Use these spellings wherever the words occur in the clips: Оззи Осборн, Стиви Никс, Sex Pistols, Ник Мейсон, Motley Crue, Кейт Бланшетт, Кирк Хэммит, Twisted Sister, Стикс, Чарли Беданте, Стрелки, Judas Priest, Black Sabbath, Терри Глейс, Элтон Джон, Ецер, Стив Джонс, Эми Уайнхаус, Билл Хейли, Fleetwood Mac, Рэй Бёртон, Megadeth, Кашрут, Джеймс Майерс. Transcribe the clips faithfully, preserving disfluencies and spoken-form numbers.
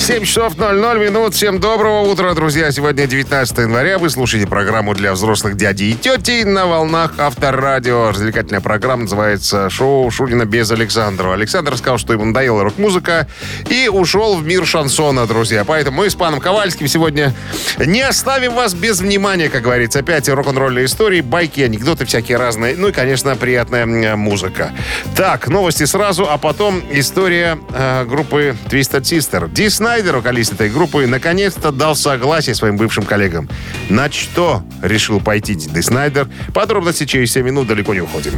семь часов ноль ноль минут. Всем доброго утра, друзья. Сегодня девятнадцатое января. Вы слушаете программу для взрослых дядей и тетей на волнах Авторадио. Развлекательная программа называется «Шоу Шунина без Александрова». Александр сказал, что ему надоела рок-музыка и ушел в мир шансона, друзья. Поэтому мы с паном Ковальским сегодня не оставим вас без внимания, как говорится. Опять рок-н-ролльные истории, байки, анекдоты всякие разные. Ну и, конечно, приятная музыка. Так, новости сразу, а потом история э, группы Twisted Sister. Ди Снайдер, вокалист этой группы, наконец-то дал согласие своим бывшим коллегам. На что решил пойти Ди Снайдер? Подробности через семь минут, далеко не уходим.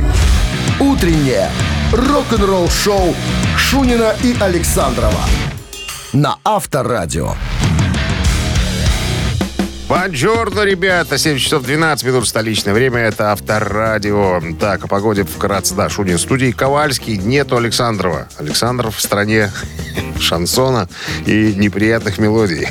Утреннее рок-н-ролл-шоу Шунина и Александрова на Авторадио. Бонжорно, ребята. семь часов двенадцать минут столичное время. Это Авторадио. Так, о погоде вкратце. Да, Шунин в студии, Ковальский. Нету Александрова. Александров в стране шансона и неприятных мелодий.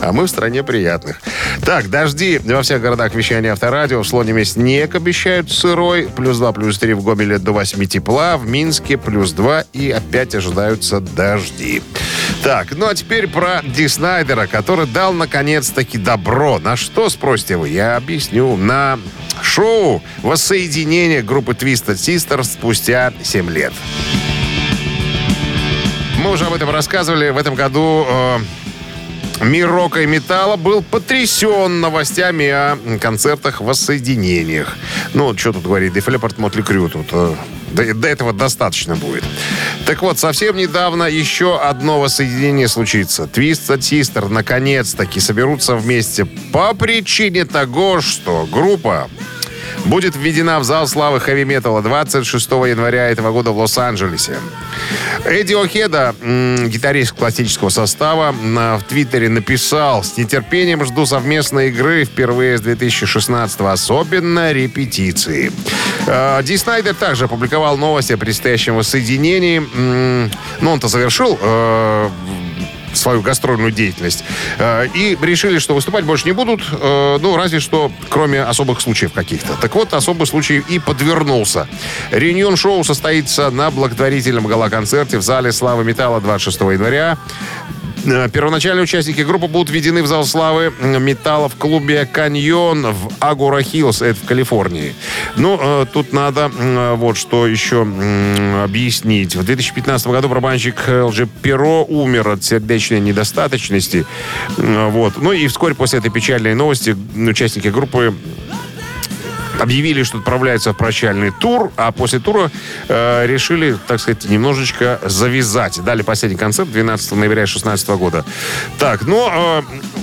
А мы в стране приятных. Так, дожди во всех городах вещания Авторадио. В Слониме снег обещают сырой. плюс два, плюс три. В Гомеле до восьми тепла. В Минске плюс два. И опять ожидаются дожди. Так, ну а теперь про Ди Снайдера, который дал наконец-таки добро. На что, спросите вы? Я объясню. На шоу воссоединения группы Twisted Sister спустя семь лет. Мы уже об этом рассказывали. В этом году э, мир рока и металла был потрясен новостями о концертах воссоединениях. Ну, что тут говорить? Def Leppard, Motley Crue тут... Э, до, до этого достаточно будет. Так вот, совсем недавно еще одно воссоединение случится. Twisted Sister наконец-таки соберутся вместе по причине того, что группа будет введена в зал славы хэви-металла двадцать шестого января этого года в Лос-Анджелесе. Эдди Охеда, гитарист классического состава, в Твиттере написал: «С нетерпением жду совместной игры впервые с две тысячи шестнадцатого, особенно репетиции». Ди Снайдер также опубликовал новости о предстоящем воссоединении. Но он-то завершил свою гастрольную деятельность. И решили, что выступать больше не будут, ну, разве что, кроме особых случаев каких-то. Так вот, особый случай и подвернулся. Реюнион-шоу состоится на благотворительном гала-концерте в зале славы металла двадцать шестого января. Первоначальные участники группы будут введены в зал славы металла в клубе «Каньон» в Агора-Хиллз, это в Калифорнии. Ну, тут надо вот что еще объяснить. В две тысячи пятнадцатом году барабанщик эл джи Перо умер от сердечной недостаточности. Вот. Ну и вскоре после этой печальной новости участники группы объявили, что отправляются в прощальный тур, а после тура э, решили, так сказать, немножечко завязать. Дали последний концерт двенадцатого ноября две тысячи шестнадцатого года. Так, но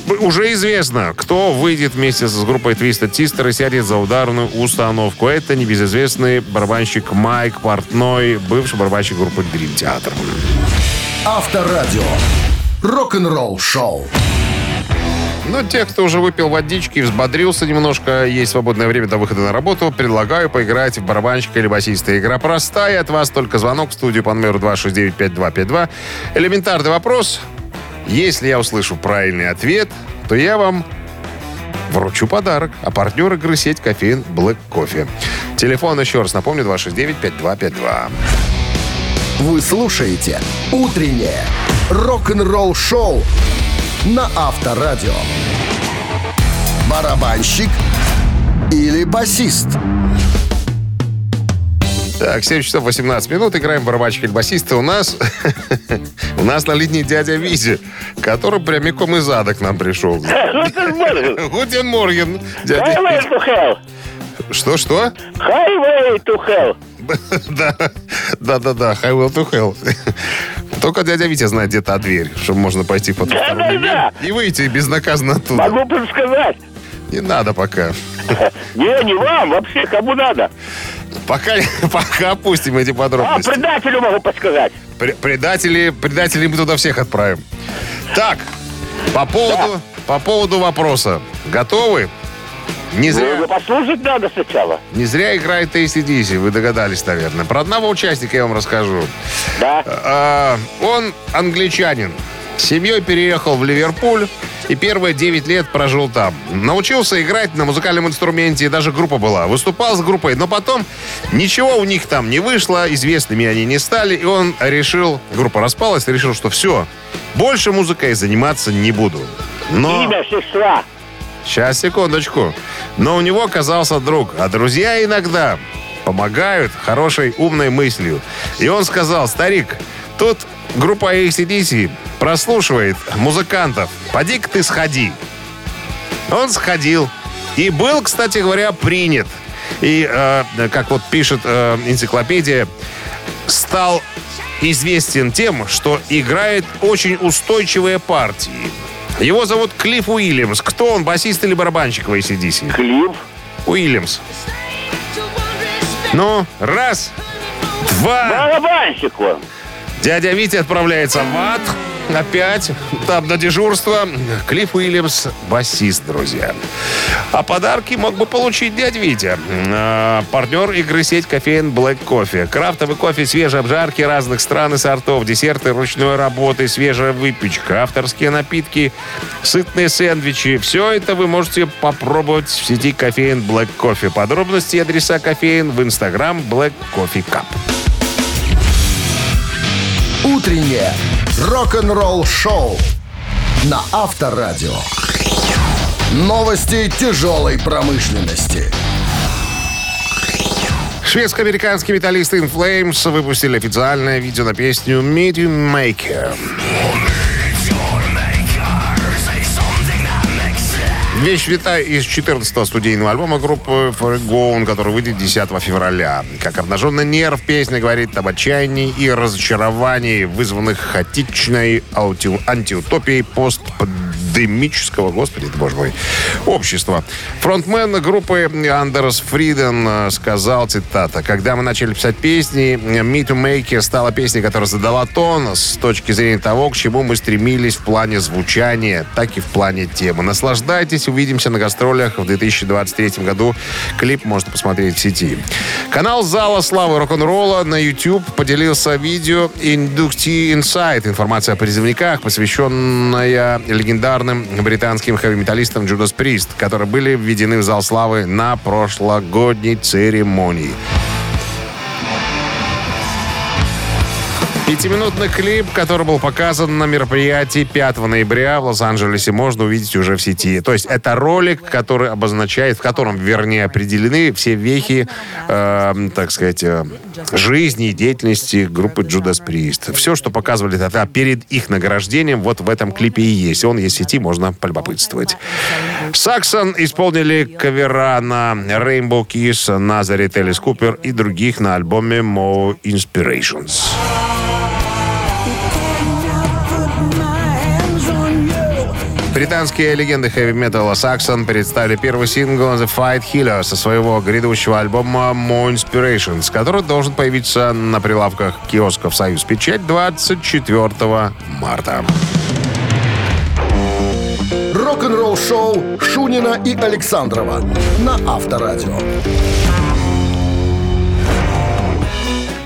э, уже известно, кто выйдет вместе с группой Twisted Sister и сядет за ударную установку. Это небезызвестный барабанщик Майк Портной, бывший барабанщик группы «Дрим Театр». Авторадио. Рок-н-ролл шоу. Но те, кто уже выпил водички и взбодрился немножко, есть свободное время до выхода на работу, предлагаю поиграть в барабанщика или басиста. Игра простая, от вас только звонок в студию по номеру два шесть девять пять два пять два. Элементарный вопрос. Если я услышу правильный ответ, то я вам вручу подарок. А партнер игры — сеть кофеин Black Coffee. Телефон, еще раз напомню, два шесть девять пять два пять два. Вы слушаете «Утреннее рок-н-ролл-шоу» на Авторадио. Барабанщик или басист? Так, семь часов восемнадцать минут. Играем в барабанщик или басист. У нас у нас на линии дядя Визи, который прямиком из ада к нам пришел. Гутен морген, дядя Визи. Что-что? Highway to hell. Да-да-да, Highway to hell. Только дядя Витя знает, где та дверь, чтобы можно пойти по да, да, да. и выйти безнаказанно оттуда. Могу подсказать. Не надо пока. Не, не вам, вообще, кому надо. Пока, пока опустим эти подробности. А, предателю могу подсказать. При, предатели, предателей мы туда всех отправим. Так, по поводу, да. по поводу вопроса. Готовы? Не зря... Ну, послушать надо сначала. Не зря играет эй си ди си, вы догадались, наверное. Про одного участника я вам расскажу. Да. А, он англичанин. С семьей переехал в Ливерпуль и первые девять лет прожил там. Научился играть на музыкальном инструменте, и даже группа была. Выступал с группой, но потом ничего у них там не вышло, известными они не стали, и он решил, группа распалась, решил, что все, больше музыкой заниматься не буду. Но... Имя сестра. Сейчас, секундочку. Но у него оказался друг, а друзья иногда помогают хорошей умной мыслью. И он сказал: старик, тут группа эй си ди си прослушивает музыкантов. Поди-ка ты сходи. Он сходил. И был, кстати говоря, принят. И, э, как вот пишет э, энциклопедия, стал известен тем, что играет очень устойчивые партии. Его зовут Клифф Уильямс. Кто он, басист или барабанщик в эй си ди си? Клифф Уильямс. Ну, раз, два... Барабанщик он. Дядя Витя отправляется в ад. Опять там на дежурство. Клифф Уильямс – басист, друзья. А подарки мог бы получить дядя Витя. А, партнер игры сеть кофеин Black Coffee. Крафтовый кофе, свежие обжарки разных стран и сортов, десерты ручной работы, свежая выпечка, авторские напитки, сытные сэндвичи. Все это вы можете попробовать в сети кофеин Black Coffee. Подробности и адреса кофеин в Instagram Black Coffee Cup. Утреннее рок-н-ролл-шоу на Авторадио. Новости тяжелой промышленности. Шведско-американские металлисты In Flames выпустили официальное видео на песню «Medium Maker». Вещь вита из четырнадцатого студийного альбома группы «Foreign», который выйдет десятого февраля. Как обнаженный нерв, песня говорит об отчаянии и разочаровании, вызванных хаотичной аути... антиутопией постпандемического, господи, боже мой, общества. Фронтмен группы Андерс Фриден сказал, цитата: «Когда мы начали писать песни, Me to Make стала песней, которая задала тон с точки зрения того, к чему мы стремились в плане звучания, так и в плане темы. Наслаждайтесь. Увидимся на гастролях в две тысячи двадцать третьем году. Клип можно посмотреть в сети». Канал Зала славы рок-н-ролла на YouTube поделился видео «Inductee Insight». Информация о призывниках, посвященная легендарным британским хэви-металлистам Judas Priest, которые были введены в Зал славы на прошлогодней церемонии. Пятиминутный клип, который был показан на мероприятии пятого ноября в Лос-Анджелесе, можно увидеть уже в сети. То есть это ролик, который обозначает, в котором, вернее, определены все вехи, э, так сказать, жизни и деятельности группы Judas Priest. Все, что показывали тогда перед их награждением, вот в этом клипе и есть. Он есть в сети, можно полюбопытствовать. Saxon исполнили кавера на Rainbow Kiss, Nazareth, Alice Cooper и других на альбоме More Inspirations. Британские легенды хэви-металла Saxon представили первый сингл «The Fight Healer» со своего грядущего альбома «More Inspirations», который должен появиться на прилавках киосков «Союз Печать» двадцать четвёртого марта. Рок-н-ролл-шоу Шунина и Александрова на Авторадио.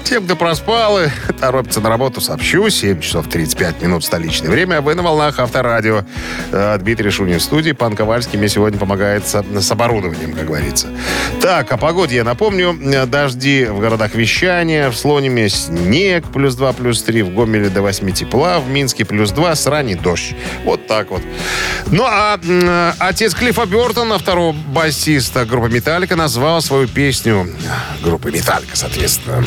Всем, кто проспал и торопится на работу, сообщу. семь часов тридцать пять минут столичное время. Вы на волнах Авторадио. Дмитрий Шунин в студии. Пан Ковальский мне сегодня помогает с оборудованием, как говорится. Так, о погоде я напомню. Дожди в городах вещания. В Слониме снег, плюс два, плюс три. В Гомеле до восьми тепла. В Минске плюс два, с ранней дождь. Вот так вот. Ну, а отец Клиффа Бёртона, второго басиста группы «Металлика», назвал свою песню группы «Металлика», соответственно.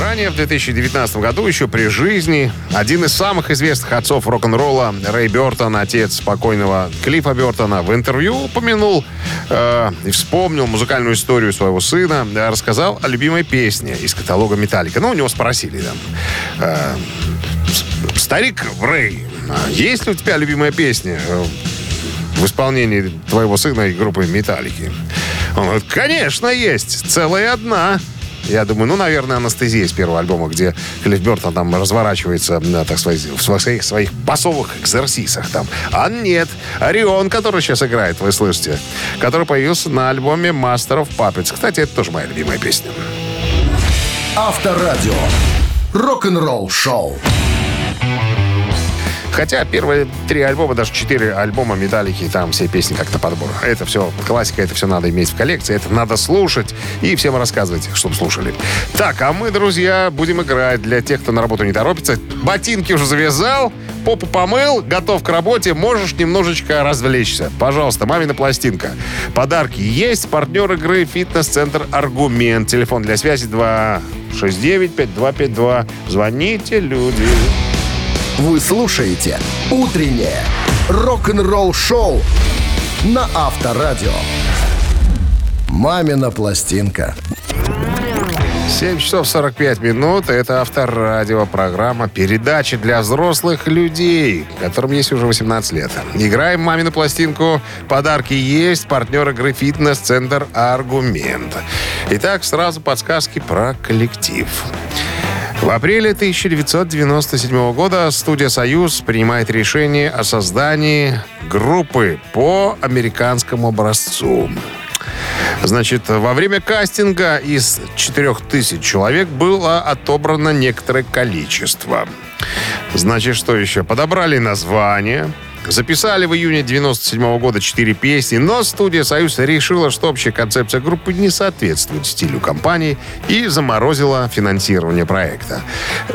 Ранее в две тысячи девятнадцатом году, еще при жизни, один из самых известных отцов рок-н-ролла Рэй Бёртон, отец покойного Клиффа Бёртона, в интервью упомянул э, и вспомнил музыкальную историю своего сына, да, рассказал о любимой песне из каталога «Металлика». Ну, у него спросили там: э, «Старик Рэй, есть ли у тебя любимая песня в исполнении твоего сына и группы «Металлики»?» Он говорит: «Конечно есть, целая одна». Я думаю, ну, наверное, «Анестезия» с первого альбома, где Клифф Бёртон там разворачивается, да, так сказать, в своих, своих басовых экзерсисах там. А нет, «Орион», который сейчас играет, вы слышите, который появился на альбоме «Master of Puppets». Кстати, это тоже моя любимая песня. Авторадио. Рок-н-ролл шоу. Хотя первые три альбома, даже четыре альбома Металлики, там все песни как-то подбор. Это все классика, это все надо иметь в коллекции, это надо слушать и всем рассказывать, чтобы слушали. Так, а мы, друзья, будем играть. Для тех, кто на работу не торопится, ботинки уже завязал, попу помыл, готов к работе, можешь немножечко развлечься. Пожалуйста, мамина пластинка. Подарки есть. Партнер игры — фитнес-центр «Аргумент». Телефон для связи два шесть девять пять два пять два. Звоните, люди. Вы слушаете «Утреннее рок-н-ролл-шоу» на Авторадио. «Мамина пластинка». семь часов сорок пять минут. Это Авторадио, программа передачи для взрослых людей, которым есть уже восемнадцать лет. Играем «Мамину пластинку». Подарки есть. Партнер игры — фитнес-центр «Аргумент». Итак, сразу подсказки про коллектив. В апреле тысяча девятьсот девяносто седьмого года студия «Союз» принимает решение о создании группы по американскому образцу. Значит, во время кастинга из четырёх тысяч человек было отобрано некоторое количество. Значит, что еще? Подобрали название. Записали в июне девяносто седьмого года четыре песни, но студия «Союз» решила, что общая концепция группы не соответствует стилю компании, и заморозила финансирование проекта.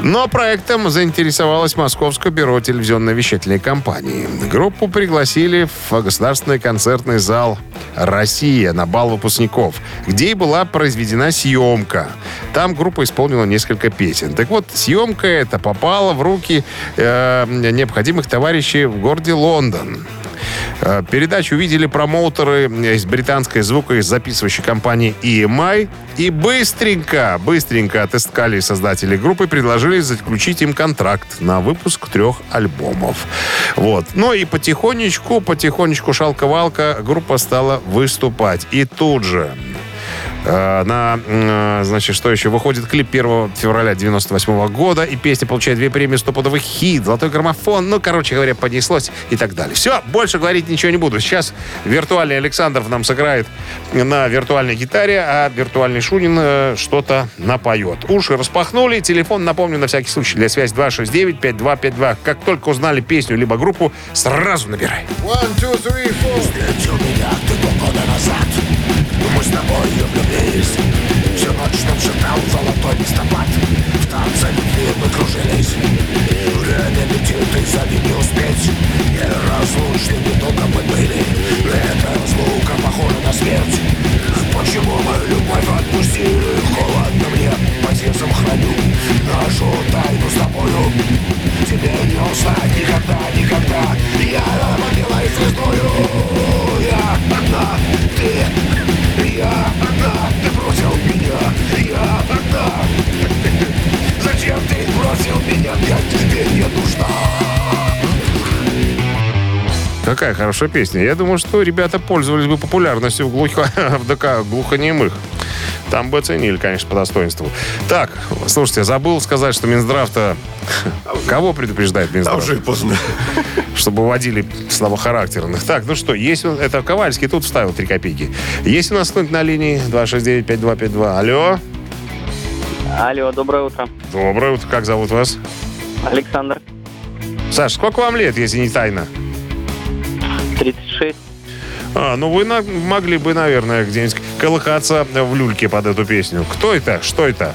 Но проектом заинтересовалось Московское бюро телевизионно-вещательной компании. Группу пригласили в Государственный концертный зал «Россия» на бал выпускников, где и была произведена съемка. Там группа исполнила несколько песен. Так вот, съемка эта попала в руки э, необходимых товарищей в городе Лондон. Передачу видели промоутеры из британской звукозаписывающей компании и эм ай. И быстренько, быстренько отыскали создателей группы, предложили заключить им контракт на выпуск трех альбомов. Вот. Ну и потихонечку, потихонечку, шалка-валка, группа стала выступать. И тут же на, значит, что еще? Выходит клип первого февраля девяносто восьмого года, и песня получает две премии «Стопудовый хит», «Золотой граммофон». Ну, короче говоря, понеслось и так далее. Все, больше говорить ничего не буду. Сейчас виртуальный Александров нам сыграет на виртуальной гитаре, а виртуальный Шунин что-то напоет. Уши распахнули. Телефон, напомню, на всякий случай, для связи два шесть девять пять два пять два. Как только узнали песню либо группу, сразу набирай. One, two, three, four. Мы с тобою влюбились, всю ночь нам шептал золотой листопад. В танце любви мы кружились, и время летит, и за ним не успеть. Неразлучными долго мы были, но эта разлука похожа на смерть. Почему мы любовь отпустили? Холодно мне, по сердцам храню нашу тайну с тобою. Тебе не узнать никогда, никогда. Я обомлела и звездою. Я одна, ты... Я одна, ты бросил меня, я одна. Зачем ты бросил меня, я тебе не нужна. Какая хорошая песня. Я думаю, что ребята пользовались бы популярностью в, глухо... в ДК глухонемых. Там бы оценили, конечно, по достоинству. Так, слушайте, забыл сказать, что Минздрав-то... Кого предупреждает Минздрав? Там уже поздно. Чтобы выводили слабохарактерных. Так, ну что, есть... Это Ковальский тут вставил три копейки. Есть у нас кто-нибудь на линии? два шесть девять пять два пять два. Алло. Алло, доброе утро. Доброе утро. Как зовут вас? Александр. Саш, сколько вам лет, если не тайна? тридцать шесть. А, ну вы на... могли бы, наверное, где-нибудь колыхаться в люльке под эту песню. Кто это? Что это?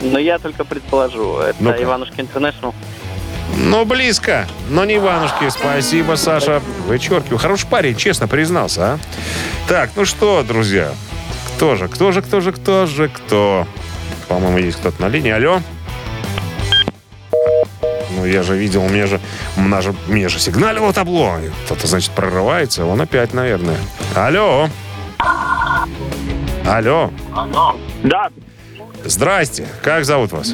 Ну, я только предположу. Это ну-ка. Иванушки Интернешнл. Ну, близко, но не Иванушки. Спасибо, Саша. Вычеркиваю. Хороший парень, честно признался, а? Так, ну что, друзья? Кто же, кто же, кто же, кто же, кто? По-моему, есть кто-то на линии. Алло? Ну, я же видел, у меня же, у меня же, у меня же сигналило табло. Кто-то, значит, прорывается. Он опять, наверное. Алло? Алло? Да. Здрасте. Как зовут вас?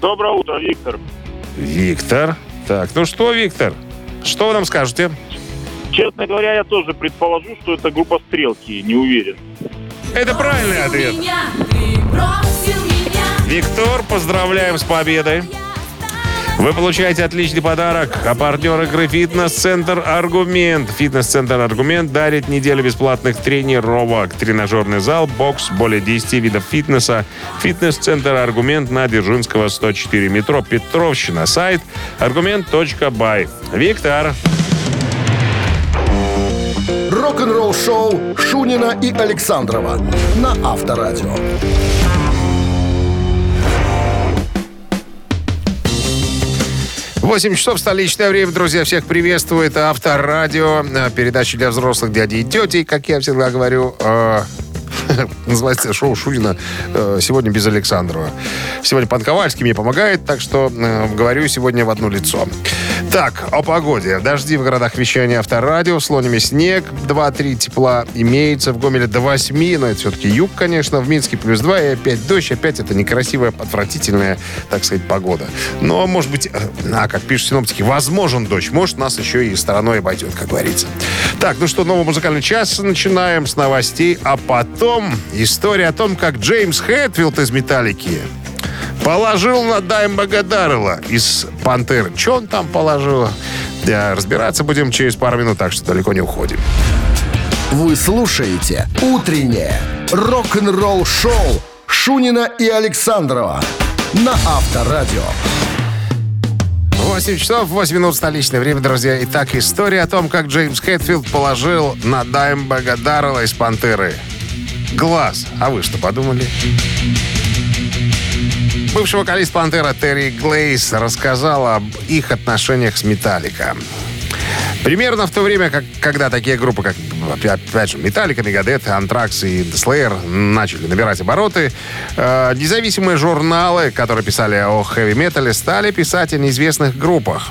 Доброе утро, Виктор. Виктор. Так, ну что, Виктор, что вы нам скажете? Честно говоря, я тоже предположу, что это группа «Стрелки», не уверен. Это правильный ответ. Меня, Виктор, поздравляем с победой. Вы получаете отличный подарок. А партнер игры «Фитнес-центр Аргумент». «Фитнес-центр Аргумент» дарит неделю бесплатных тренировок. Тренажерный зал, бокс, более десяти видов фитнеса. «Фитнес-центр Аргумент» на Дзержинского, сто четыре, метро Петровщина. Сайт аргумент точка бай. Виктор. Рок-н-ролл-шоу Шунина и Александрова на Авторадио. восемь часов столичное время, друзья, всех приветствует Авторадио, передача для взрослых дядей и тетей, как я всегда говорю, э, называется шоу Шунина, э, сегодня без Александрова. Сегодня Пан Ковальский мне помогает, так что э, говорю сегодня в одно лицо. Так, о погоде. Дожди в городах вещания Авторадио, в Слониме снег, два-три тепла имеется, в Гомеле до восьми, но это все-таки юг, конечно, в Минске плюс два и опять дождь, опять это некрасивая, отвратительная, так сказать, погода. Но, может быть, а, как пишут синоптики, возможен дождь, может, нас еще и стороной обойдет, как говорится. Так, ну что, новый музыкальный час начинаем с новостей, а потом история о том, как Джеймс Хэтфилд из «Металлики» положил на Даймбэга Даррелла из «Пантеры». Че он там положил? Да, разбираться будем через пару минут, так что далеко не уходим. Вы слушаете «Утреннее рок-н-ролл-шоу» Шунина и Александрова на Авторадио. восемь часов, восемь минут столичное время, друзья. Итак, история о том, как Джеймс Хэтфилд положил на Даймбэга Даррелла из «Пантеры» глаз. А вы что подумали? Бывший вокалист «Пантера» Терри Глейс рассказал об их отношениях с «Металлика». Примерно в то время, как, когда такие группы, как, опять же, «Металлика», «Мегадет», «Антракс» и «Слэйер» начали набирать обороты, э, независимые журналы, которые писали о хэви-метале, стали писать о неизвестных группах.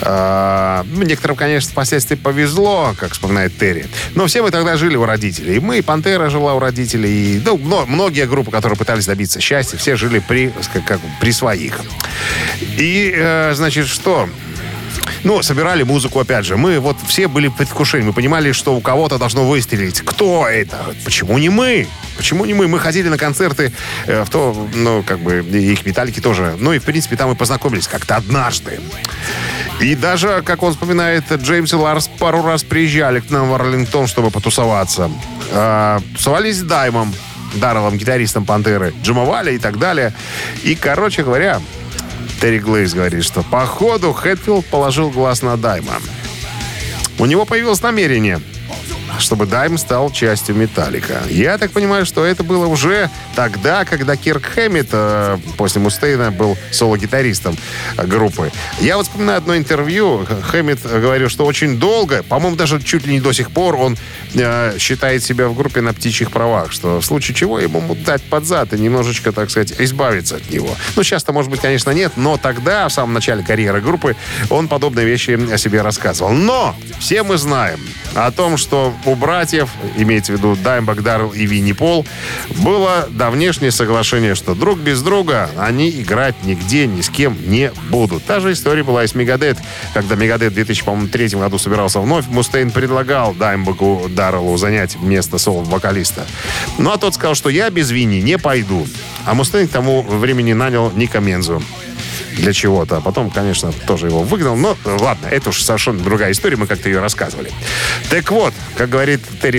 Э, некоторым, конечно, впоследствии повезло, как вспоминает Терри. Но все мы тогда жили у родителей. И мы, и «Пантера» жила у родителей. И, ну, многие группы, которые пытались добиться счастья, все жили при, как, как, при своих. И, э, значит, что... Ну, собирали музыку, опять же. Мы вот все были в предвкушении. Мы понимали, что у кого-то должно выстрелить. Кто это? Почему не мы? Почему не мы? Мы ходили на концерты э, в то, ну, как бы, их «Металлики» тоже. Ну, и, в принципе, там и познакомились как-то однажды. И даже, как он вспоминает, Джеймс и Ларс пару раз приезжали к нам в Арлингтон, чтобы потусоваться. Э, тусовались с Даймом Дарреллом, гитаристом «Пантеры». Джимовали и так далее. И, короче говоря... Терри Глейс говорит, что походу Хэтфилд положил глаз на Дайма. У него появилось намерение, чтобы Дайм стал частью «Металлика». Я так понимаю, что это было уже тогда, когда Кирк Хэммит э, после Мустейна был соло-гитаристом группы. Я вот вспоминаю одно интервью. Хэммит говорил, что очень долго, по-моему, даже чуть ли не до сих пор, он э, считает себя в группе на птичьих правах, что в случае чего ему могут дать под зад и немножечко, так сказать, избавиться от него. Ну, сейчас-то, может быть, конечно, нет, но тогда, в самом начале карьеры группы, он подобные вещи о себе рассказывал. Но все мы знаем о том, что у братьев, имеется в виду Даймбэг Даррелл и Винни Пол, было давнешнее соглашение, что друг без друга они играть нигде ни с кем не будут. Та же история была и с «Мегадет». Когда «Мегадет» в две тысячи третьем году собирался вновь, Мустейн предлагал Даймбэгу Дарреллу занять место соло-вокалиста. Ну, а тот сказал, что я без Винни не пойду. А Мустейн к тому времени нанял Ника Мензу для чего-то. А потом, конечно, тоже его выгнал. Но ладно, это уж совершенно другая история. Мы как-то ее рассказывали. Так вот, как говорит Терри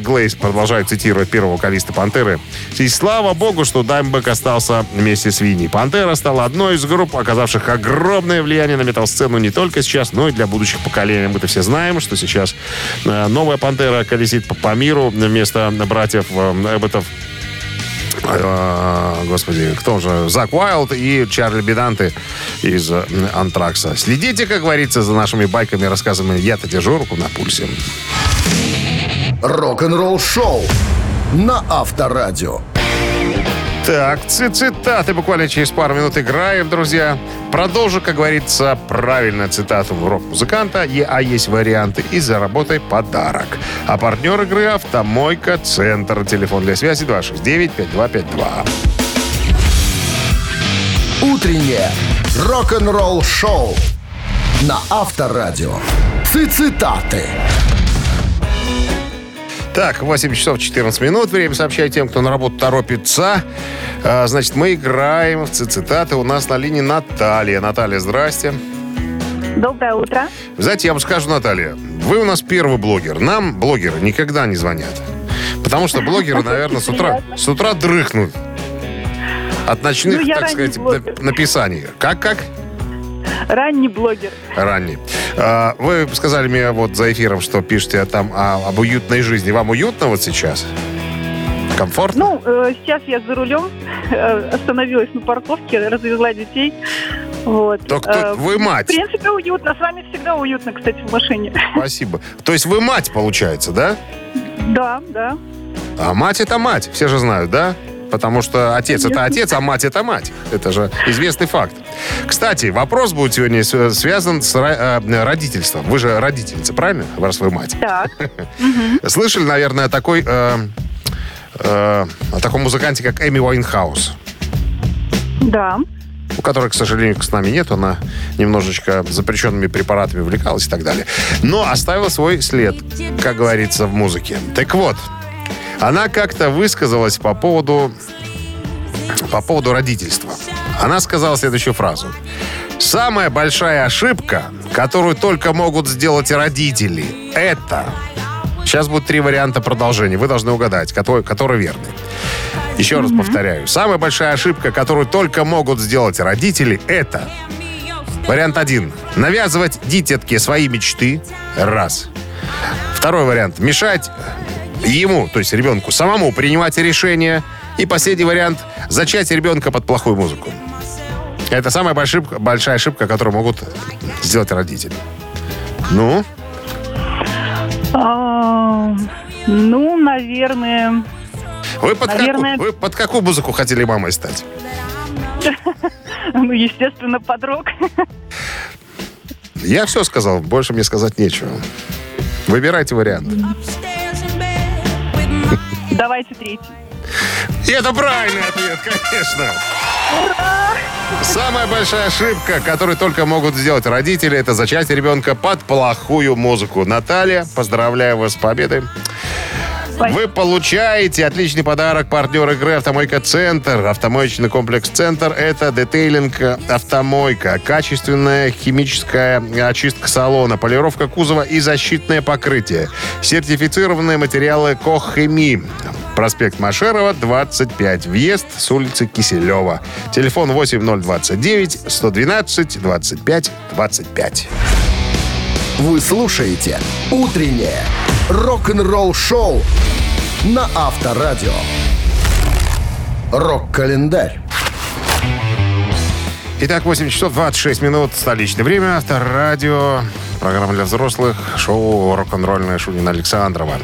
Глейс, продолжаю цитировать первого вокалиста «Пантеры». И слава богу, что Даймбэг остался вместе с Винни. «Пантера» стала одной из групп, оказавших огромное влияние на метал-сцену не только сейчас, но и для будущих поколений. Мы-то все знаем, что сейчас новая «Пантера» колесит по миру вместо братьев Эбботов. Господи, кто же? Зак Уайлд и Чарли Беданте из «Антракса». Следите, как говорится, за нашими байками, рассказами. Я-то держу руку на пульсе. Рок-н-ролл шоу на Авторадио. Так, цитаты буквально через пару минут играем, друзья. Продолжу, как говорится, правильно цитату рок-музыканта. А есть варианты. И заработай подарок. А партнер игры — «Автомойка Центр». Телефон для связи два шесть девять пять два пять два. Утреннее рок-н-ролл шоу на Авторадио. Цитаты. Так, восемь часов четырнадцать минут. Время сообщать тем, кто на работу торопится. А, значит, мы играем в цитаты. У нас на линии Наталья. Наталья, здрасте. Доброе утро. Знаете, я вам скажу, Наталья, вы у нас первый блогер. Нам блогеры никогда не звонят. Потому что блогеры, наверное, с утра, с утра дрыхнут. От ночных, ну, так сказать, блогер. Написаний. Как, как? Ранний блогер. Ранний. Вы сказали мне вот за эфиром, что пишете там об уютной жизни. Вам уютно вот сейчас? Комфортно? Ну, сейчас я за рулем. Остановилась на парковке, развезла детей. Вот. Так тут вы мать. В принципе, уютно. С вами всегда уютно, кстати, в машине. Спасибо. То есть вы мать, получается, да? Да, да. А мать это мать, все же знают, да? Потому что отец это отец, а мать это мать. Это же известный факт. Кстати, вопрос будет сегодня связан с родительством. Вы же родительница, правильно? Раз вы мать. Так. Слышали, наверное, о такой, э, э, о таком музыканте, как Эми Уайнхаус? Да. У которой, к сожалению, с нами нет. Она немножечко запрещенными препаратами увлекалась и так далее. Но оставила свой след, как говорится, в музыке. Так вот, она как-то высказалась по поводу, по поводу родительства. Она сказала следующую фразу. «Самая большая ошибка, которую только могут сделать родители, это...» Сейчас будут три варианта продолжения. Вы должны угадать, который, который верный. Еще mm-hmm. раз повторяю. Самая большая ошибка, которую только могут сделать родители, это... Вариант один. Навязывать дитятке свои мечты. Раз. Второй вариант. Мешать ему, то есть ребенку, самому принимать решения. И последний вариант. Зачать ребенка под плохую музыку. Это самая большая ошибка, большая ошибка, которую могут сделать родители. Ну... А, ну, наверное... Вы под, наверное... Какую, вы под какую музыку хотели мамой стать? Ну, естественно, под рок. Я все сказал, больше мне сказать нечего. Выбирайте варианты. Давайте третий. И это правильный ответ, конечно. Ура! Самая большая ошибка, которую только могут сделать родители, это зачать ребенка под плохую музыку. Наталья, поздравляю вас с победой. Вы получаете отличный подарок. Партнер игры «Автомойка Центр». Автомоечный комплекс «Центр» — это детейлинг «Автомойка». Качественная химическая очистка салона, полировка кузова и защитное покрытие. Сертифицированные материалы «Коххеми». Проспект Машерова, двадцать пять. Въезд с улицы Киселева. Телефон восемь ноль два девять сто двенадцать двадцать пять двадцать пять. Вы слушаете «Утреннее рок-н-ролл-шоу» на Авторадио. Рок-календарь. Итак, восемь часов двадцать шесть минут, столичное время. Авторадио, программа для взрослых, шоу «Рок-н-ролльная» Шунина Александрова.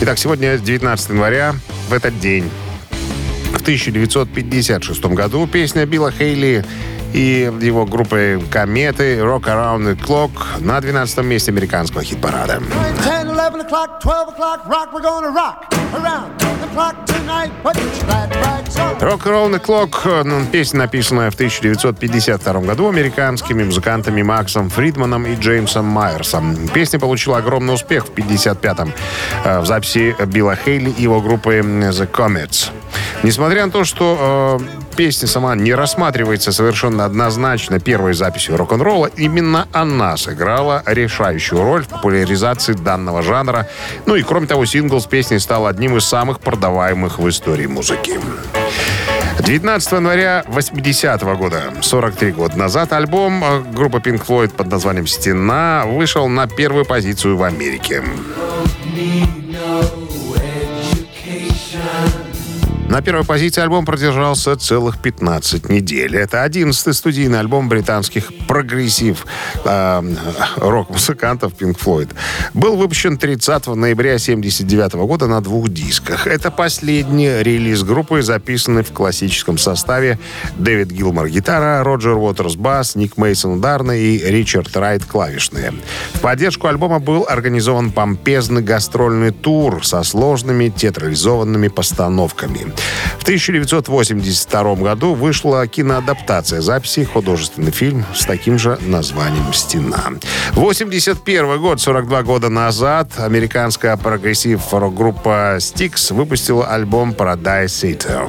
Итак, сегодня девятнадцатого января, в этот день, в тысяча девятьсот пятьдесят шестом году, песня Билла Хейли и его группы «Кометы» «Rock Around the Clock» на двенадцатом месте американского хит-парада. «Rock Around the Clock» — песня, написанная в тысяча девятьсот пятьдесят втором году американскими музыкантами Максом Фридманом и Джеймсом Майерсом. Песня получила огромный успех в пятьдесят пятом в записи Билла Хейли и его группы «The Comets». Несмотря на то, что э, песня сама не рассматривается совершенно однозначно первой записью рок-н-ролла, именно она сыграла решающую роль в популяризации данного жанра. Ну и, кроме того, сингл с песней стал одним из самых продаваемых в истории музыки. девятнадцатого января восьмидесятого года, сорок три года назад, альбом группы Pink Floyd под названием «Стена» вышел на первую позицию в Америке. На первой позиции альбом продержался целых пятнадцать недель. Это одиннадцатый студийный альбом британских прогрессив э, рок-музыкантов Pink Floyd. Был выпущен тридцатого ноября тысяча девятьсот семьдесят девятого года на двух дисках. Это последний релиз группы, записанный в классическом составе. Дэвид Гилмор — гитара, Роджер Уотерс — бас, Ник Мейсон — ударные и Ричард Райт — клавишные. В поддержку альбома был организован помпезный гастрольный тур со сложными театрализованными постановками. В тысяча девятьсот восемьдесят втором году вышла киноадаптация записи, художественный фильм с таким же названием «Стена». восемьдесят первый год, сорок два года назад, американская прогрессив-рок-группа «Стикс» выпустила альбом «Paradise Theater».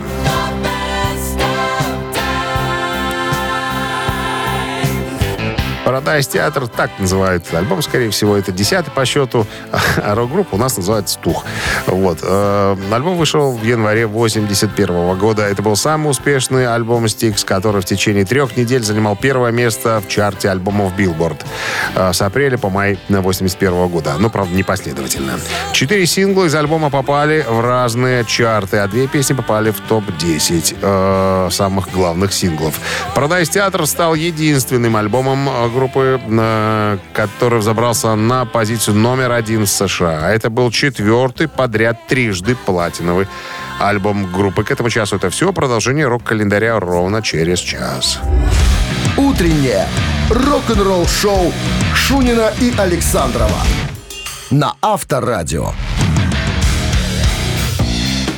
«Paradise Theater» так называют альбом, скорее всего, это десятый по счету, а рок-группа у нас называется «Тух». Вот. Альбом вышел в январе восемьдесят первого года. Это был самый успешный альбом «Стикс», который в течение трех недель занимал первое место в чарте альбомов «Билборд» с апреля по май восемьдесят первого года. Ну, правда, не последовательно. Четыре сингла из альбома попали в разные чарты, а две песни попали в топ десять э, самых главных синглов. «Paradise Theater» стал единственным альбомом группы, который взобрался на позицию номер один в США. Это был четвертый подряд трижды платиновый альбом группы. К этому часу это все. Продолжение рок-календаря ровно через час. Утреннее рок-н-ролл-шоу Шунина и Александрова на Авторадио.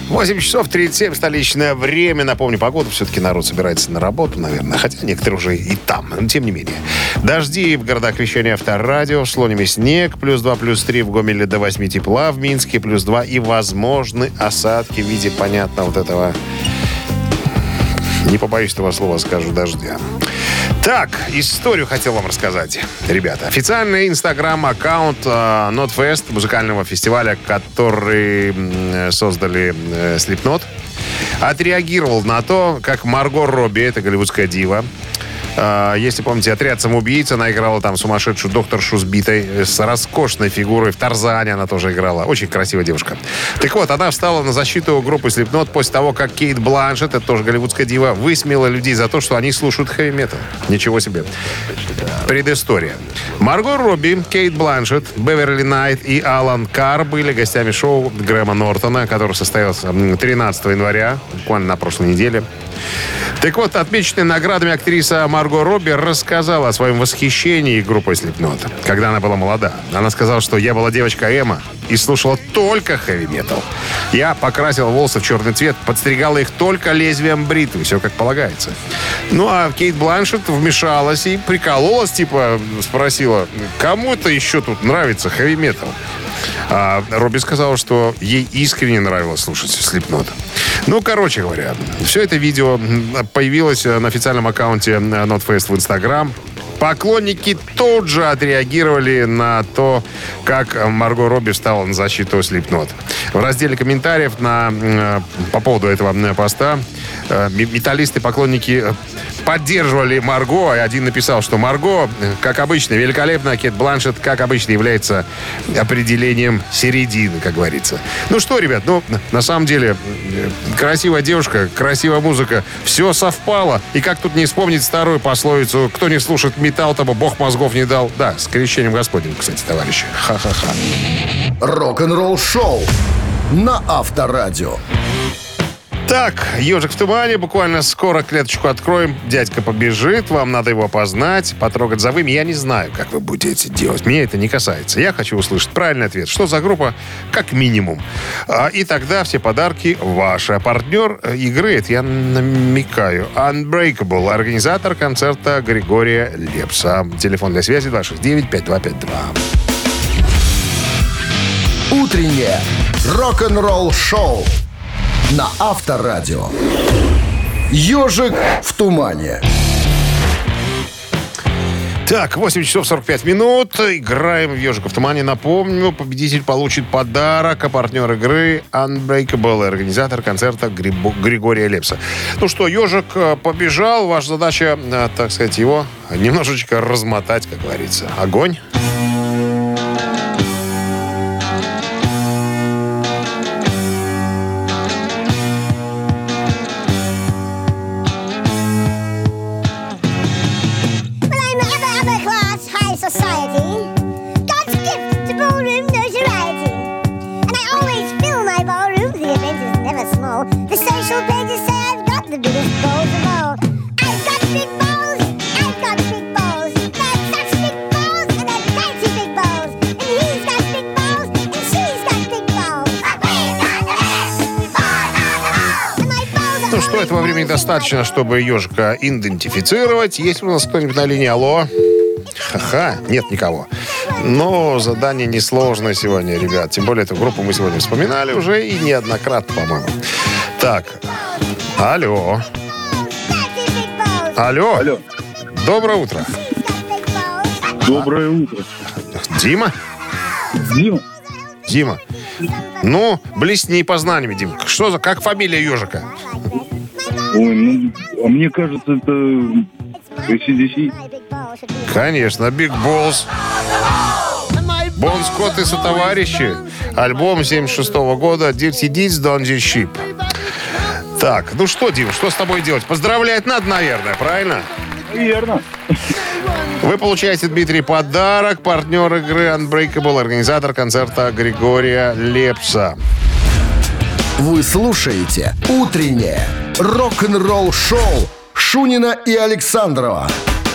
восемь часов тридцать семь, столичное время. Напомню, погода. Все-таки народ собирается на работу, наверное. Хотя некоторые уже и там, но тем не менее. Дожди в городах вещания Авторадио. В Слониме снег, плюс два, плюс три. В Гомеле до восемь тепла. В Минске плюс два. И возможны осадки в виде, понятно, вот этого... Не побоюсь этого слова, скажу, дождя. Так, историю хотел вам рассказать, ребята. Официальный инстаграм-аккаунт uh, NotFest, музыкального фестиваля, который э, создали э, Slipknot, отреагировал на то, как Марго Робби, это голливудская дива, э, если помните, «Отряд самоубийц», она играла там сумасшедшую докторшу с битой, с роскошной фигурой. В «Тарзане» она тоже играла. Очень красивая девушка. Так вот, она встала на защиту группы Slipknot после того, как Кейт Бланшетт, это тоже голливудская дива, высмеяла людей за то, что они слушают хэви-метал. Ничего себе. Предыстория. Марго Робби, Кейт Бланшетт, Беверли Найт и Алан Карр были гостями шоу Грэма Нортона, который состоялся тринадцатого января, буквально на прошлой неделе. Так вот, отмеченная наградами актриса Марго Робби рассказала о своем восхищении группой Slipknot, когда она была молода. Она сказала, что «я была девочка эмо и слушала только хэви-метал. Я покрасила волосы в черный цвет, подстригала их только лезвием бритвы, все как полагается». Ну, а Кейт Бланшетт вмешалась и прикололась, типа спросила, кому это еще тут нравится хэви-метал? А Робби сказала, что ей искренне нравилось слушать Slipknot. Ну, короче говоря, все это видео появилось на официальном аккаунте NotFest в Инстаграм. Поклонники тут же отреагировали на то, как Марго Робби встала на защиту Slipknot. В разделе комментариев на, по поводу этого поста металлисты-поклонники поддерживали Марго. Один написал, что Марго, как обычно, великолепно, а Кейт Бланшетт, как обычно, является определением середины, как говорится. Ну что, ребят, ну на самом деле красивая девушка, красивая музыка, все совпало. И как тут не вспомнить старую пословицу «Кто не слушает металл, тому бог мозгов не дал». Да, с крещением Господним, кстати, товарищи. Ха-ха-ха. Рок-н-ролл шоу на Авторадио. Так, «Ежик в тумане», буквально скоро клеточку откроем. Дядька побежит, вам надо его опознать, потрогать за вымя. Я не знаю, как вы будете делать. Меня это не касается. Я хочу услышать правильный ответ. Что за группа, как минимум. И тогда все подарки ваши. А партнер игры, это я намекаю, Unbreakable, организатор концерта Григория Лепса. Телефон для связи два шесть девять пять два пять два. Утреннее рок-н-ролл шоу на Авторадио. «Ежик в тумане». Так, восемь часов сорок пять минут. Играем в «Ежика в тумане». Напомню, победитель получит подарок, а партнер игры Unbreakable, организатор концерта Грибо... Григория Лепса. Ну что, «Ежик» побежал. Ваша задача, так сказать, его немножечко размотать, как говорится. Огонь. I've got big balls, I've got big balls, I've got big balls, and I've Думаю, что этого времени достаточно, чтобы ежика идентифицировать. Есть у нас кто-нибудь на линии? Алло? Ха-ха, нет никого. Но задание несложное сегодня, ребят. Тем более, эту группу мы сегодня вспоминали уже и неоднократно, по-моему. Так, алло. Алло. Алло. Доброе утро. Доброе утро. Дима? Дима. Дима. Ну, блесни познаниями, Дим. Что за... Как фамилия ежика? Ой, ну, а мне кажется, это эй си ди си. Конечно, Big Balls. Бон Скотт и сотоварищи. Альбом семьдесят шестого года Dirty Deeds, Down Sheep. Так, ну что, Дим, что с тобой делать? Поздравлять надо, наверное, правильно? Верно. Вы получаете, Дмитрий, подарок. Партнер игры Unbreakable, организатор концерта Григория Лепса. Вы слушаете «Утреннее рок-н-ролл-шоу» Шунина и Александрова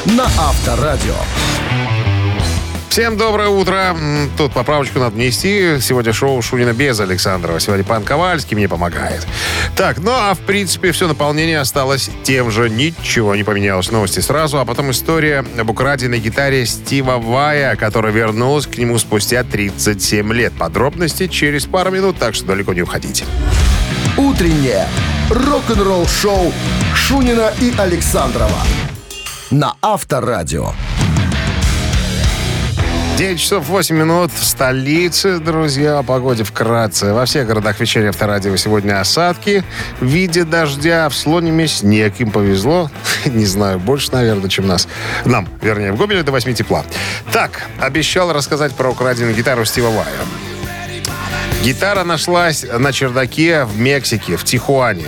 на Авторадио. Всем доброе утро. Тут поправочку надо внести. Сегодня шоу Шунина без Александрова. Сегодня пан Ковальский мне помогает. Так, ну а в принципе все наполнение осталось тем же. Ничего не поменялось. Новости сразу. А потом история об украденной гитаре Стива Вая, которая вернулась к нему спустя тридцать семь лет. Подробности через пару минут, так что далеко не уходите. Утреннее рок-н-ролл-шоу Шунина и Александрова на Авторадио. девять часов восемь минут в столице, друзья. О погоде вкратце. Во всех городах вечернего Авторадио сегодня осадки в виде дождя. В Слониме снег. Им повезло. Не знаю, больше, наверное, чем нас. Нам, вернее, в Губеле до восьми тепла. Так, обещал рассказать про украденную гитару Стива Вая. Гитара нашлась на чердаке в Мексике, в Тихуане.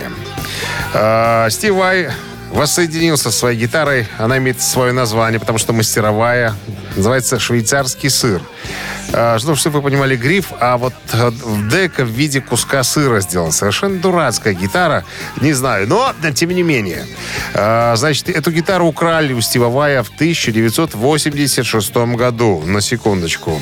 Стив Вай воссоединился со своей гитарой. Она имеет свое название, потому что мастеровая. Называется «Швейцарский сыр». Ну, чтобы вы понимали, гриф, а вот дека в виде куска сыра сделан. Совершенно дурацкая гитара, не знаю, но тем не менее. Значит, эту гитару украли у Стива Вая в тысяча девятьсот восемьдесят шестом году, на секундочку.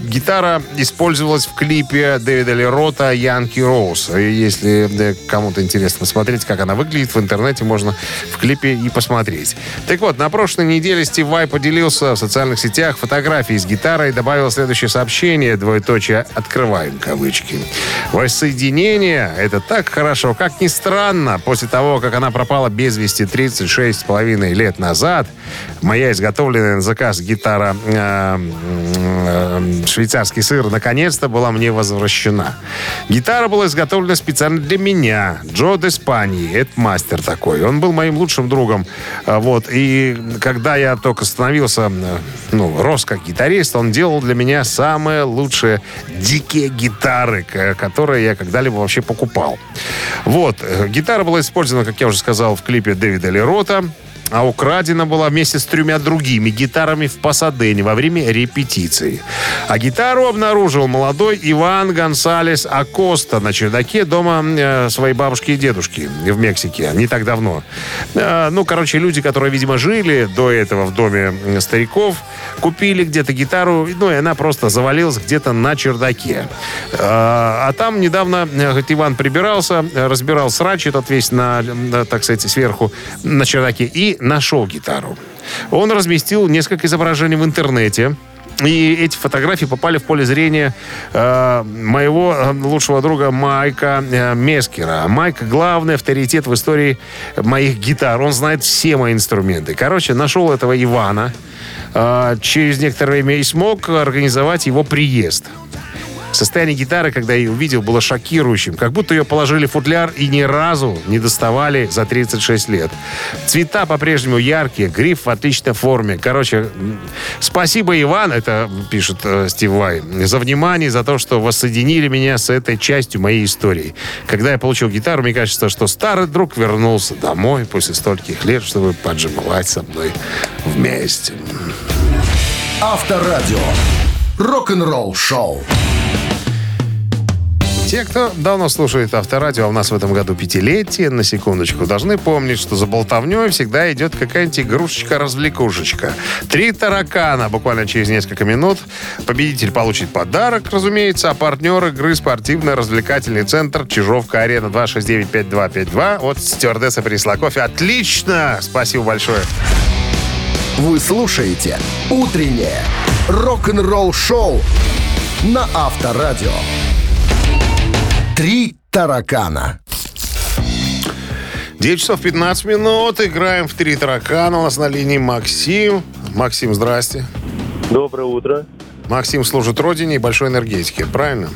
Гитара использовалась в клипе Дэвида Ли Рота «Янки Роуз». Если кому-то интересно посмотреть, как она выглядит, в интернете можно в клипе и посмотреть. Так вот, на прошлой неделе Стив Вай поделился в социальных сетях фотографией с гитарой и добавил следующее сообщение, двоеточие, открываем кавычки. Воссоединение — это так хорошо, как ни странно. После того, как она пропала без вести тридцать шесть с половиной лет назад, моя изготовленная на заказ гитара э, э, «Швейцарский сыр» наконец-то была мне возвращена. Гитара была изготовлена специально для меня. Джо Деспани, это мастер такой. Он был моим лучшим другом. Вот. И когда я только становился, ну, рос как гитарист, он делал для меня самые лучшие дикие гитары, которые я когда-либо вообще покупал. Вот. Гитара была использована, как я уже сказал, в клипе Дэвида Ли Рота. А украдена была вместе с тремя другими гитарами в Пасадене во время репетиции. А гитару обнаружил молодой Иван Гонсалес Акоста на чердаке дома своей бабушки и дедушки в Мексике. Не так давно. Ну, короче, люди, которые, видимо, жили до этого в доме стариков, купили где-то гитару, ну, и она просто завалилась где-то на чердаке. А там недавно, говорит, Иван прибирался, разбирал срач этот весь, на, так сказать, сверху на чердаке, и нашел гитару. Он разместил несколько изображений в интернете. И эти фотографии попали в поле зрения э, моего лучшего друга Майка э, Мескера. Майк — главный авторитет в истории моих гитар. Он знает все мои инструменты. Короче, нашел этого Ивана. Э, через некоторое время и смог организовать его приезд. Состояние гитары, когда я ее увидел, было шокирующим. Как будто ее положили в футляр и ни разу не доставали за тридцать шесть лет. Цвета по-прежнему яркие, гриф в отличной форме. Короче, спасибо, Иван, это пишет э, Стив Вай, за внимание, за то, что воссоединили меня с этой частью моей истории. Когда я получил гитару, мне кажется, что старый друг вернулся домой после стольких лет, чтобы поджимать со мной вместе. Авторадио. Рок-н-ролл шоу. Те, кто давно слушает Авторадио, а у нас в этом году пятилетие, на секундочку, должны помнить, что за болтовнёй всегда идет какая-нибудь игрушечка-развлекушечка. Три таракана буквально через несколько минут. Победитель получит подарок, разумеется, а партнер игры — спортивно-развлекательный центр «Чижовка-арена». Два шесть девять пять два пять два. Вот стюардесса принесла кофе. Отлично! Спасибо большое. Вы слушаете «Утреннее рок-н-ролл-шоу» на Авторадио. Три таракана. девять часов пятнадцать минут. Играем в три таракана. У нас на линии Максим. Максим, здрасте. Доброе утро. Максим служит родине и большой энергетике, правильно?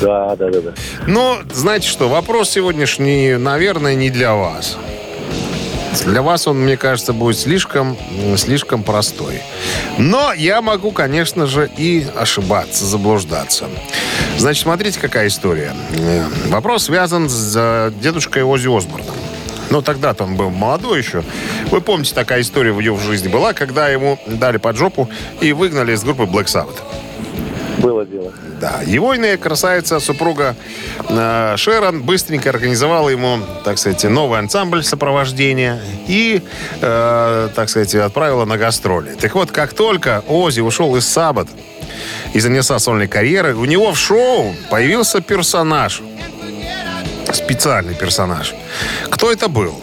Да, да, да, да. Но, знаете что, вопрос сегодняшний, наверное, не для вас. Для вас он, мне кажется, будет слишком, слишком простой. Но я могу, конечно же, и ошибаться, заблуждаться. Значит, смотрите, какая история. Вопрос связан с дедушкой Оззи Осборном. Ну, тогда-то он был молодой еще. Вы помните, такая история в его жизни была, когда ему дали под жопу и выгнали из группы Black Sabbath. Было дело. Да. Его иная красавица, супруга э, Шерон, быстренько организовала ему, так сказать, новый ансамбль сопровождения и, э, так сказать, отправила на гастроли. Так вот, как только Оззи ушел из Sabbath и занесла сольной карьеры, у него в шоу появился персонаж. Специальный персонаж. Кто это был?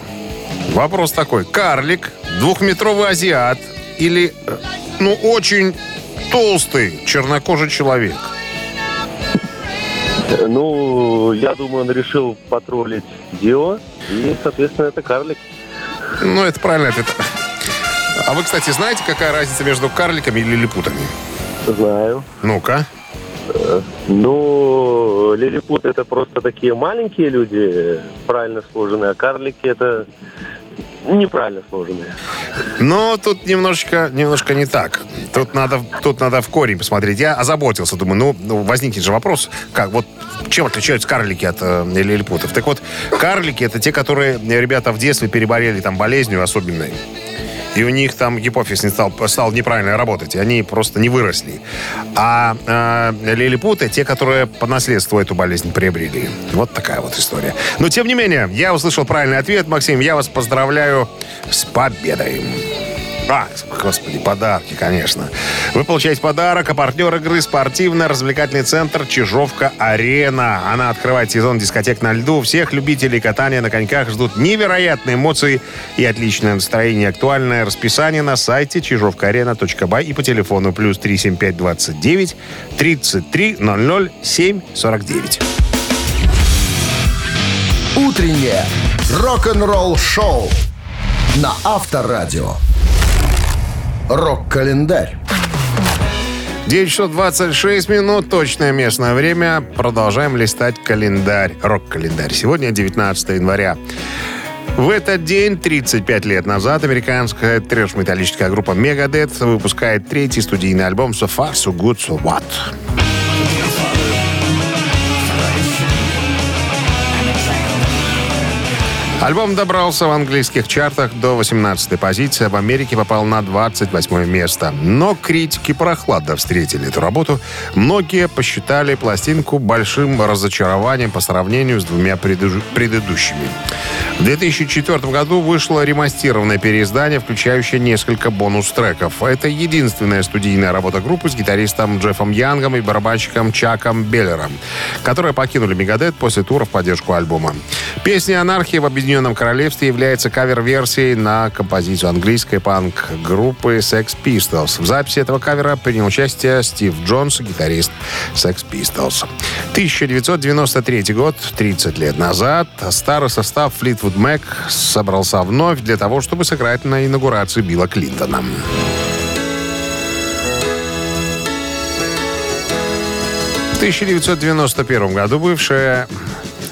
Вопрос такой. Карлик, двухметровый азиат или, ну, очень... толстый чернокожий человек? Ну, я думаю, он решил потроллить Дио. И, соответственно, это карлик. Ну, это правильно. Это... А вы, кстати, знаете, какая разница между карликами и лилипутами? Знаю. Ну-ка. Ну, лилипуты — это просто такие маленькие люди, правильно сложенные, а карлики — это... неправильно сложенные. Но тут немножечко, немножко не так. Тут надо, тут надо в корень посмотреть. Я озаботился, думаю, ну, ну возникнет же вопрос, как, вот, чем отличаются карлики от э, лилипутов. Так вот, карлики — это те, которые ребята в детстве переболели там болезнью особенной. И у них там гипофиз не стал, стал неправильно работать. И они просто не выросли. А э, лилипуты — те, которые по наследству эту болезнь приобрели. Вот такая вот история. Но, тем не менее, я услышал правильный ответ, Максим. Я вас поздравляю с победой. А, господи, подарки, конечно. Вы получаете подарок, а партнер игры — спортивно-развлекательный центр «Чижовка-арена». Она открывает сезон дискотек на льду. Всех любителей катания на коньках ждут невероятные эмоции и отличное настроение. Актуальное расписание на сайте чижовка арена точка бай и по телефону плюс три семь пять двадцать девять тридцать три ноль ноль семь сорок девять. Утреннее рок-н-ролл-шоу на Авторадио. Рок-календарь. девять часов двадцать шесть минут. Точное местное время. Продолжаем листать календарь. Рок-календарь. Сегодня девятнадцатого января. В этот день, тридцать пять лет назад, американская трэш-металлическая группа Megadeth выпускает третий студийный альбом «So Far, So Good, So What». Альбом добрался в английских чартах до восемнадцатой позиции, а в Америке попал на двадцать восьмое место. Но критики прохладно встретили эту работу. Многие посчитали пластинку большим разочарованием по сравнению с двумя предыдущими. В две тысячи четвёртом году вышло ремастированное переиздание, включающее несколько бонус-треков. Это единственная студийная работа группы с гитаристом Джеффом Янгом и барабанщиком Чаком Беллером, которые покинули Megadeth после тура в поддержку альбома. Песня «Анархия» в объединении В Соединенном Королевстве является кавер-версией на композицию английской панк-группы Sex Pistols. В записи этого кавера принял участие Стив Джонс, гитарист Sex Pistols. тысяча девятьсот девяносто третий год, тридцать лет назад, старый состав Fleetwood Mac собрался вновь для того, чтобы сыграть на инаугурации Билла Клинтона. В тысяча девятьсот девяносто первом году бывшая...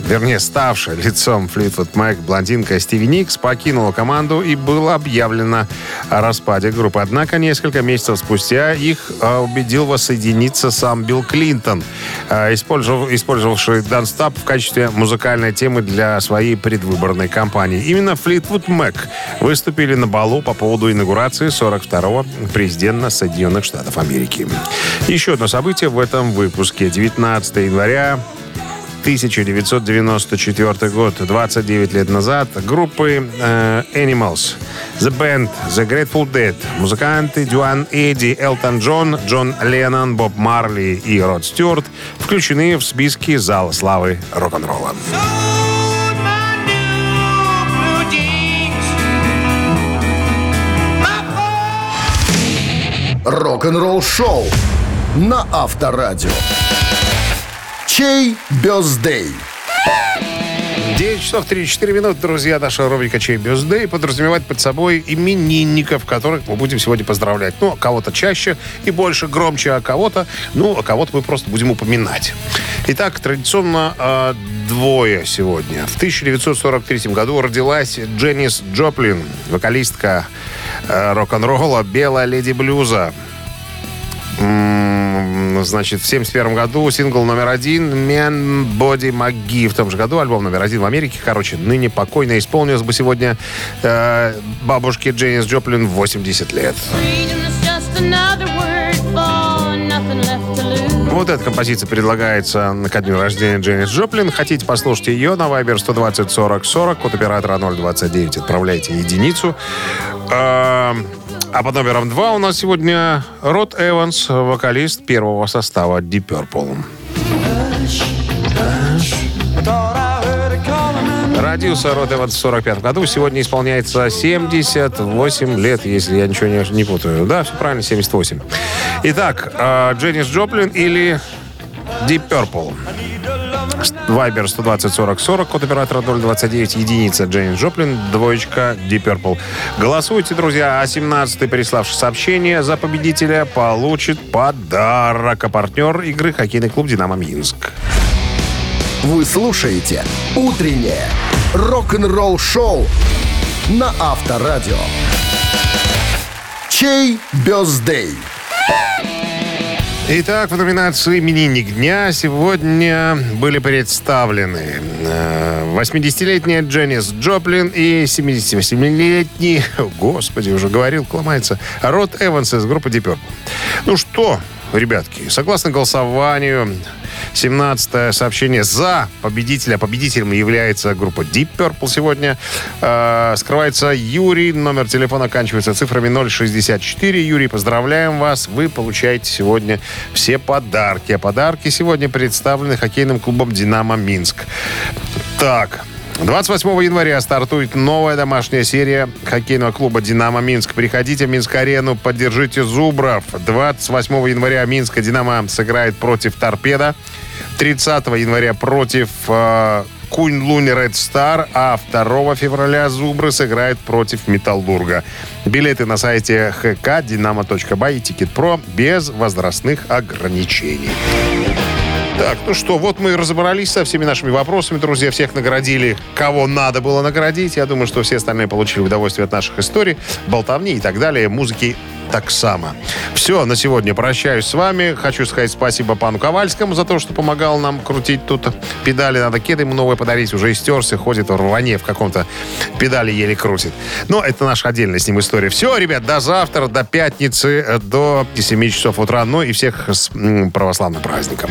Вернее, ставшая лицом Fleetwood Mac блондинка Стиви Никс покинула команду, и было объявлено о распаде группы. Однако несколько месяцев спустя их убедил воссоединиться сам Билл Клинтон, использовавший Don't Stop в качестве музыкальной темы для своей предвыборной кампании. Именно Fleetwood Mac выступили на балу по поводу инаугурации сорок второго президента Соединенных Штатов Америки. Еще одно событие в этом выпуске. девятнадцатого января тысяча девятьсот девяносто четвёртый год, двадцать девять лет назад, группы э, Animals, The Band, The Grateful Dead, музыканты Дюан Эдди, Элтон Джон, Джон Леннон, Боб Марли и Род Стюарт включены в списки Зала славы рок-н-ролла. Рок-н-ролл шоу на Авторадио. Чей бёздей? девять часов тридцать четыре минуты, друзья, наша рубрика «Чей бёздей» подразумевает под собой именинников, которых мы будем сегодня поздравлять. Ну, кого-то чаще и больше, громче, а кого-то, ну, а кого-то мы просто будем упоминать. Итак, традиционно э, двое сегодня. В тысяча девятьсот сорок третьем году родилась Дженис Джоплин, вокалистка э, рок-н-ролла, белая леди блюза. Значит, в семьдесят первом году сингл номер один «Man, Body, McGee». В том же году альбом номер один в Америке. Короче, ныне покойно исполнилось бы сегодня э, бабушке Дженис Джоплин восемьдесят лет. Вот эта композиция предлагается ко дню рождения Дженис Джоплин. Хотите послушать ее? На Viber сто двадцать сорок сорок, код оператора ноль двадцать девять. Отправляйте единицу. Э-э- А под номером два у нас сегодня Род Эванс, вокалист первого состава Deep Purple. Родился Род Эванс в сорок пятом году. Сегодня исполняется семьдесят восемь лет, если я ничего не, не путаю. Да, все правильно, семьдесят восемь. Итак, Дженис Джоплин или Deep Purple. Вайбер сто двадцать сорок сорок, код оператора ноль двадцать девять, единица Дженис Джоплин, двоечка Deep Purple. Голосуйте, друзья, а семнадцатый, приславший сообщение за победителя, получит подарок. А партнер игры — хоккейный клуб «Динамо Минск». Вы слушаете «Утреннее рок-н-ролл-шоу» на Авторадио. Чей бёздей? Итак, в номинации «Именинник дня» сегодня были представлены восьмидесятилетняя Дженис Джоплин и семидесятивосьмилетний, господи, уже говорил, ломается, Род Эванс из группы Deep Purple. Ну что, ребятки, согласно голосованию, семнадцатое сообщение за победителя. Победителем является группа Deep Purple сегодня. Э, скрывается Юрий. Номер телефона оканчивается цифрами ноль шестьдесят четыре. Юрий, поздравляем вас. Вы получаете сегодня все подарки. А подарки сегодня представлены хоккейным клубом «Динамо Минск». Так. двадцать восьмого января стартует новая домашняя серия хоккейного клуба «Динамо Минск». Приходите в Минск-арену, поддержите зубров. двадцать восьмого января Минска «Динамо» сыграет против «Торпедо». тридцатого января против э, «Кунь-Лунь Ред Стар», а второго февраля «Зубры» сыграет против «Металлурга». Билеты на сайте эйч кей точка динамо точка бай и «Тикет.Про» без возрастных ограничений. Так, ну что, вот мы и разобрались со всеми нашими вопросами, друзья. Всех наградили, кого надо было наградить. Я думаю, что все остальные получили удовольствие от наших историй, болтовни и так далее, музыки так само. Все, на сегодня прощаюсь с вами. Хочу сказать спасибо пану Ковальскому за то, что помогал нам крутить тут педали. Надо кеды ему новые подарить. Уже истерся, ходит в рване в каком-то, педали еле крутит. Но это наша отдельная с ним история. Все, ребят, до завтра, до пятницы, до семи часов утра. Ну и всех с православным праздником.